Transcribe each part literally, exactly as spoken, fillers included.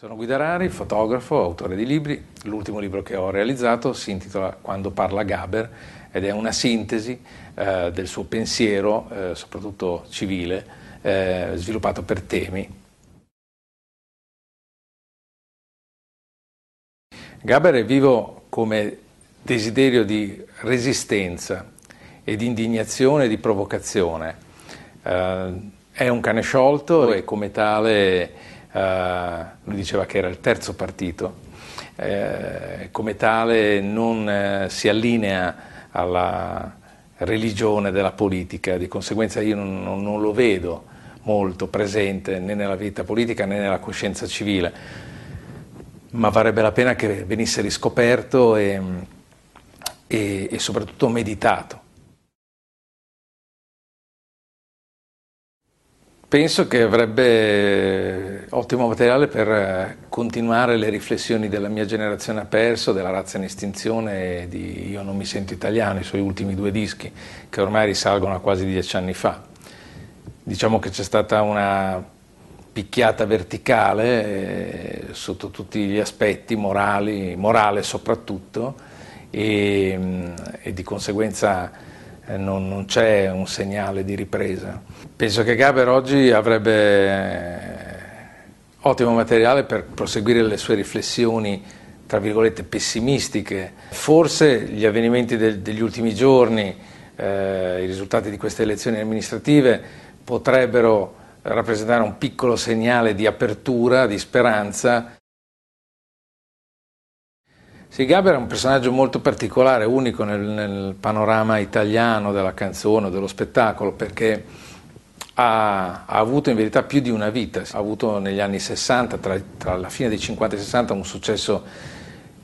Sono Guida Rari, fotografo, autore di libri. L'ultimo libro che ho realizzato si intitola Quando parla Gaber ed è una sintesi eh, del suo pensiero, eh, soprattutto civile, eh, sviluppato per temi. Gaber è vivo come desiderio di resistenza e di indignazione e di provocazione. Eh, è un cane sciolto e come tale... Uh, lui diceva che era il terzo partito, eh, come tale non eh, si allinea alla religione della politica, di conseguenza io non, non, non lo vedo molto presente né nella vita politica né nella coscienza civile, ma varrebbe la pena che venisse riscoperto e, e, e soprattutto meditato. Penso che avrebbe ottimo materiale per continuare le riflessioni della mia generazione ha perso, della razza in estinzione e di Io non mi sento italiano, i suoi ultimi due dischi, che ormai risalgono a quasi dieci anni fa. Diciamo che c'è stata una picchiata verticale eh, sotto tutti gli aspetti, morali, morale soprattutto, e, e di conseguenza... Non, non c'è un segnale di ripresa. Penso che Gaber oggi avrebbe ottimo materiale per proseguire le sue riflessioni, tra virgolette, pessimistiche. Forse gli avvenimenti del, degli ultimi giorni, eh, i risultati di queste elezioni amministrative, potrebbero rappresentare un piccolo segnale di apertura, di speranza. Sì, Gaber è un personaggio molto particolare, unico nel, nel panorama italiano della canzone, dello spettacolo, perché ha, ha avuto in verità più di una vita. Ha avuto negli anni sessanta, tra, tra la fine dei cinquanta e sessanta, un successo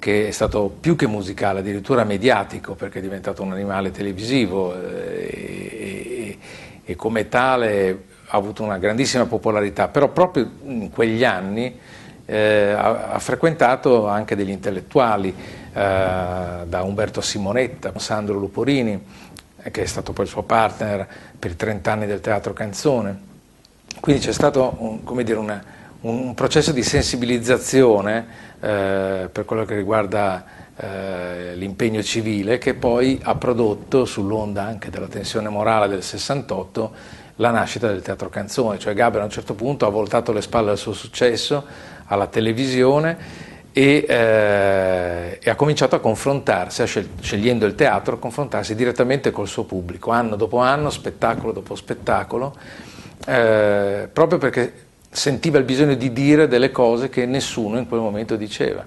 che è stato più che musicale, addirittura mediatico, perché è diventato un animale televisivo e, e, e come tale ha avuto una grandissima popolarità, però proprio in quegli anni Eh, ha, ha frequentato anche degli intellettuali, eh, da Umberto Simonetta, Sandro Luporini, che è stato poi il suo partner per i trent'anni del Teatro Canzone. Quindi c'è stato un, come dire, una, un, un processo di sensibilizzazione eh, per quello che riguarda eh, l'impegno civile, che poi ha prodotto, sull'onda anche della tensione morale del sessantotto, la nascita del Teatro Canzone. Cioè Gaber a un certo punto ha voltato le spalle al suo successo, alla televisione, e, eh, e ha cominciato a confrontarsi, a scel- scegliendo il teatro, a confrontarsi direttamente col suo pubblico, anno dopo anno, spettacolo dopo spettacolo, eh, proprio perché sentiva il bisogno di dire delle cose che nessuno in quel momento diceva.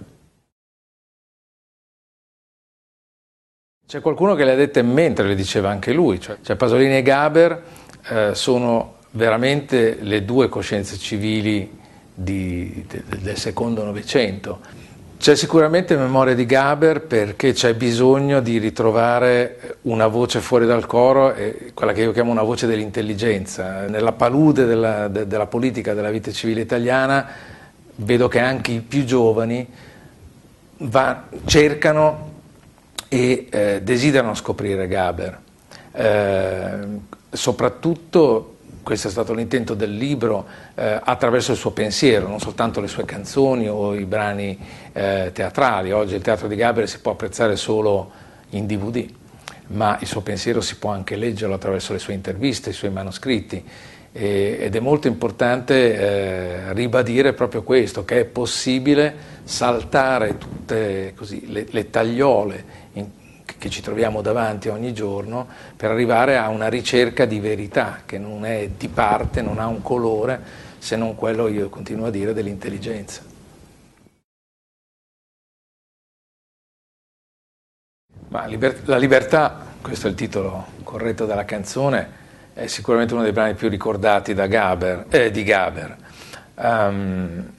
C'è qualcuno che le ha dette mentre le diceva anche lui, cioè, cioè Pasolini e Gaber eh, sono veramente le due coscienze civili Di, de, del secondo Novecento. C'è sicuramente memoria di Gaber perché c'è bisogno di ritrovare una voce fuori dal coro, eh, quella che io chiamo una voce dell'intelligenza. Nella palude della, de, della politica, della vita civile italiana, vedo che anche i più giovani va, cercano e eh, desiderano scoprire Gaber. Eh, soprattutto questo è stato l'intento del libro, eh, attraverso il suo pensiero, non soltanto le sue canzoni o i brani eh, teatrali. Oggi il teatro di Gaber si può apprezzare solo in D V D, ma il suo pensiero si può anche leggerlo attraverso le sue interviste, i suoi manoscritti, e, ed è molto importante eh, ribadire proprio questo, che è possibile saltare tutte così, le, le tagliole in, che ci troviamo davanti ogni giorno per arrivare a una ricerca di verità che non è di parte, non ha un colore se non quello, io continuo a dire, dell'intelligenza. Ma liber- la libertà, questo è il titolo corretto della canzone, è sicuramente uno dei brani più ricordati da Gaber, eh, di Gaber. Um,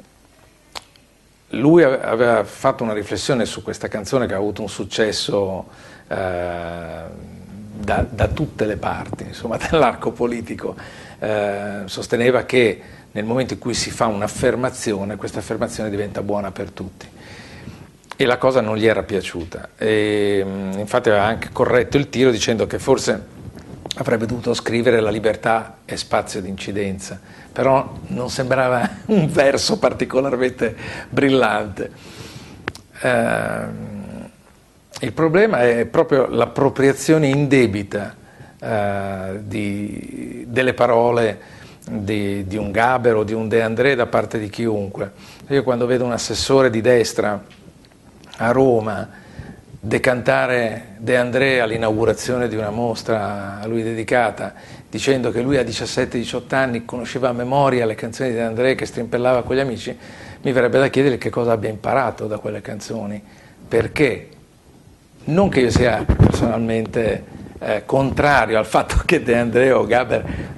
Lui aveva fatto una riflessione su questa canzone che ha avuto un successo eh, da, da tutte le parti, insomma, dall'arco politico. Eh, sosteneva che nel momento in cui si fa un'affermazione, questa affermazione diventa buona per tutti. E la cosa non gli era piaciuta. E, infatti aveva anche corretto il tiro dicendo che forse avrebbe dovuto scrivere la libertà e spazio d'incidenza, però non sembrava un verso particolarmente brillante. Eh, il problema è proprio l'appropriazione indebita eh, di, delle parole di, di un Gaber o di un De André da parte di chiunque. Io quando vedo un assessore di destra a Roma decantare De André all'inaugurazione di una mostra a lui dedicata, dicendo che lui a diciassette diciotto anni conosceva a memoria le canzoni di De André che strimpellava con gli amici, mi verrebbe da chiedere che cosa abbia imparato da quelle canzoni, perché non che io sia personalmente eh, contrario al fatto che De André o Gaber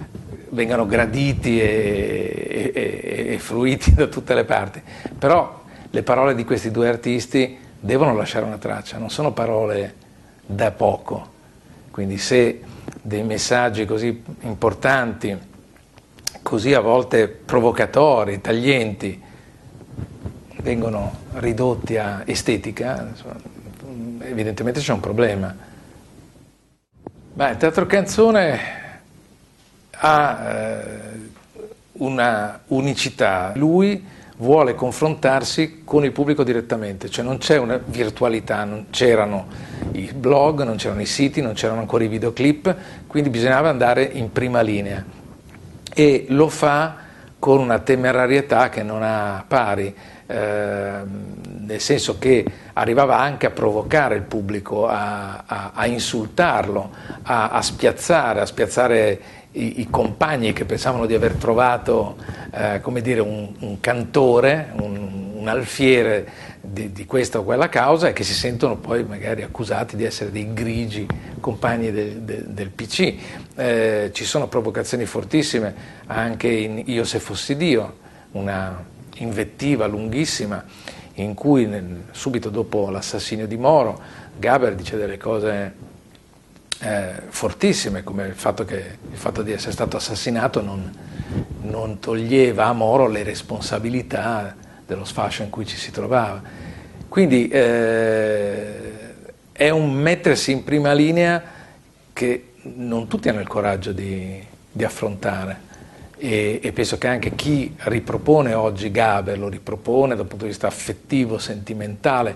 vengano graditi e, e, e fruiti da tutte le parti, però le parole di questi due artisti devono lasciare una traccia, non sono parole da poco. Quindi se dei messaggi così importanti, così a volte provocatori, taglienti, vengono ridotti a estetica, evidentemente c'è un problema. Ma il Teatro Canzone ha eh, una unicità. Lui vuole confrontarsi con il pubblico direttamente, cioè non c'è una virtualità, non c'erano i blog, non c'erano i siti, non c'erano ancora i videoclip, quindi bisognava andare in prima linea e lo fa con una temerarietà che non ha pari, eh, nel senso che arrivava anche a provocare il pubblico, a, a, a insultarlo, a, a spiazzare, a spiazzare I, i compagni che pensavano di aver trovato eh, come dire, un, un cantore, un, un alfiere di, di questa o quella causa, e che si sentono poi magari accusati di essere dei grigi compagni de, de, del P C. Eh, ci sono provocazioni fortissime anche in Io se fossi Dio, una invettiva lunghissima in cui nel, subito dopo l'assassinio di Moro Gaber dice delle cose Eh, fortissime, come il fatto che il fatto di essere stato assassinato non, non toglieva a Moro le responsabilità dello sfascio in cui ci si trovava. Quindi eh, è un mettersi in prima linea che non tutti hanno il coraggio di, di affrontare, e, e penso che anche chi ripropone oggi Gaber lo ripropone dal punto di vista affettivo, sentimentale,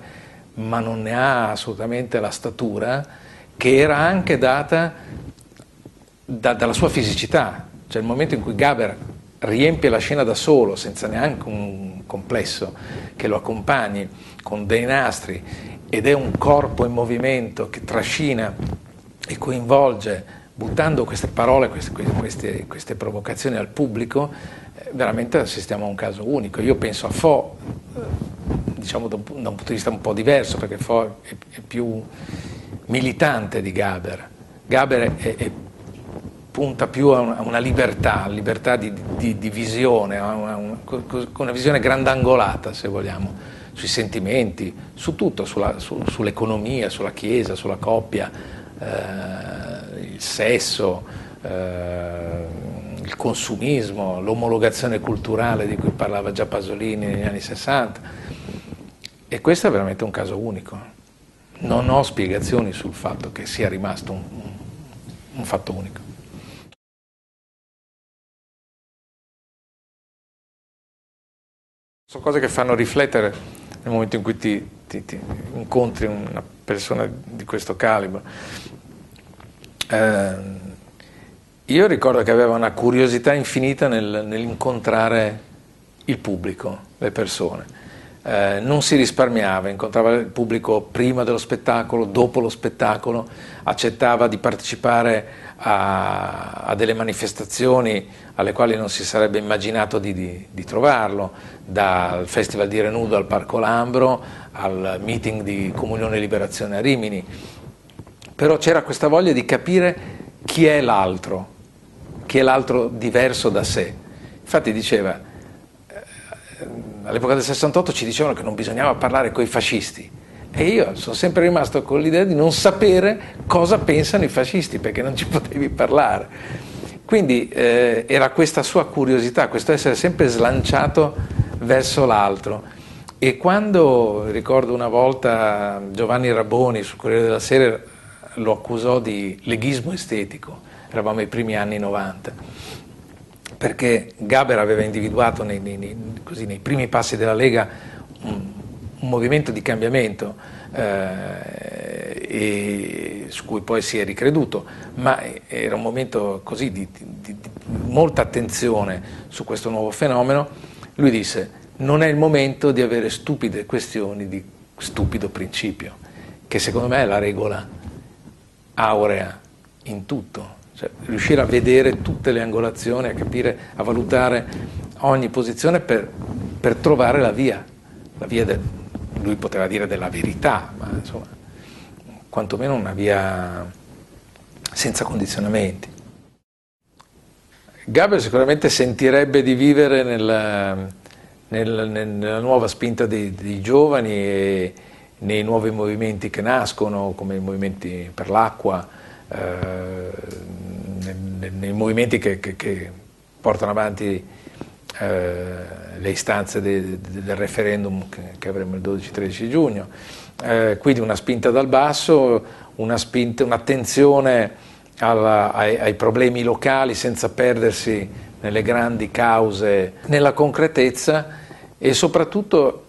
ma non ne ha assolutamente la statura, che era anche data da, dalla sua fisicità. Cioè il momento in cui Gaber riempie la scena da solo, senza neanche un complesso che lo accompagni, con dei nastri, ed è un corpo in movimento che trascina e coinvolge, buttando queste parole, queste, queste, queste provocazioni al pubblico, veramente assistiamo a un caso unico. Io penso a Fo, diciamo da un punto di vista un po' diverso, perché Fo è, è più militante di Gaber. Gaber è, è, punta più a una, a una libertà, libertà di, di, di visione, a una, una, una visione grandangolata, se vogliamo, sui sentimenti, su tutto, sulla, su, sull'economia, sulla chiesa, sulla coppia, eh, il sesso, eh, il consumismo, l'omologazione culturale di cui parlava già Pasolini negli anni sessanta. E questo è veramente un caso unico. Non ho spiegazioni sul fatto che sia rimasto un, un, un fatto unico. Sono cose che fanno riflettere nel momento in cui ti, ti, ti incontri una persona di questo calibro. Eh, io ricordo che avevo una curiosità infinita nel, nell'incontrare il pubblico, le persone. Eh, non si risparmiava, incontrava il pubblico prima dello spettacolo, dopo lo spettacolo, accettava di partecipare a, a delle manifestazioni alle quali non si sarebbe immaginato di, di, di trovarlo, dal Festival di Renaudo al Parco Lambro, al meeting di Comunione e Liberazione a Rimini, però c'era questa voglia di capire chi è l'altro, chi è l'altro diverso da sé. Infatti diceva, all'epoca del sessantotto ci dicevano che non bisognava parlare coi fascisti, e io sono sempre rimasto con l'idea di non sapere cosa pensano i fascisti, perché non ci potevi parlare. Quindi eh, era questa sua curiosità, questo essere sempre slanciato verso l'altro. E quando, ricordo una volta, Giovanni Raboni sul Corriere della Sera lo accusò di leghismo estetico, eravamo ai primi anni novanta, perché Gaber aveva individuato nei, nei, così, nei primi passi della Lega un, un movimento di cambiamento eh, e, su cui poi si è ricreduto, ma era un momento così di, di, di molta attenzione su questo nuovo fenomeno. Lui disse: non è il momento di avere stupide questioni di stupido principio, che secondo me è la regola aurea in tutto, cioè riuscire a vedere tutte le angolazioni, a capire, a valutare ogni posizione per, per trovare la via, la via del, lui poteva dire della verità, ma insomma, quantomeno una via senza condizionamenti. Gaber sicuramente sentirebbe di vivere nel, nel, nella nuova spinta dei, dei giovani e nei nuovi movimenti che nascono, come i movimenti per l'acqua, eh, nei, nei movimenti che, che, che portano avanti eh, le istanze de, de, del referendum che, che avremo il dodici tredici giugno, eh, quindi una spinta dal basso, una spinta, un'attenzione alla, ai, ai problemi locali senza perdersi nelle grandi cause, nella concretezza, e soprattutto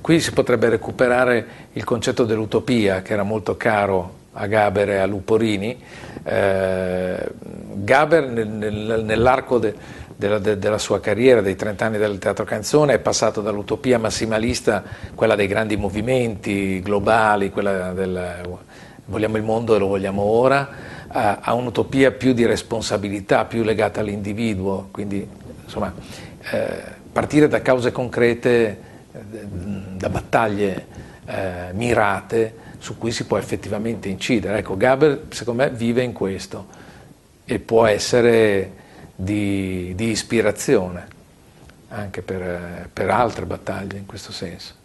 qui si potrebbe recuperare il concetto dell'utopia che era molto caro a Gaber e a Luporini. Eh, Gaber nel, nel, nell'arco de, de, de, della sua carriera, dei trent'anni del Teatro Canzone, è passato dall'utopia massimalista, quella dei grandi movimenti globali, quella del vogliamo il mondo e lo vogliamo ora, a, a un'utopia più di responsabilità, più legata all'individuo, quindi insomma eh, partire da cause concrete, da battaglie eh, mirate su cui si può effettivamente incidere. Ecco, Gaber secondo me vive in questo e può essere di, di ispirazione anche per, per altre battaglie in questo senso.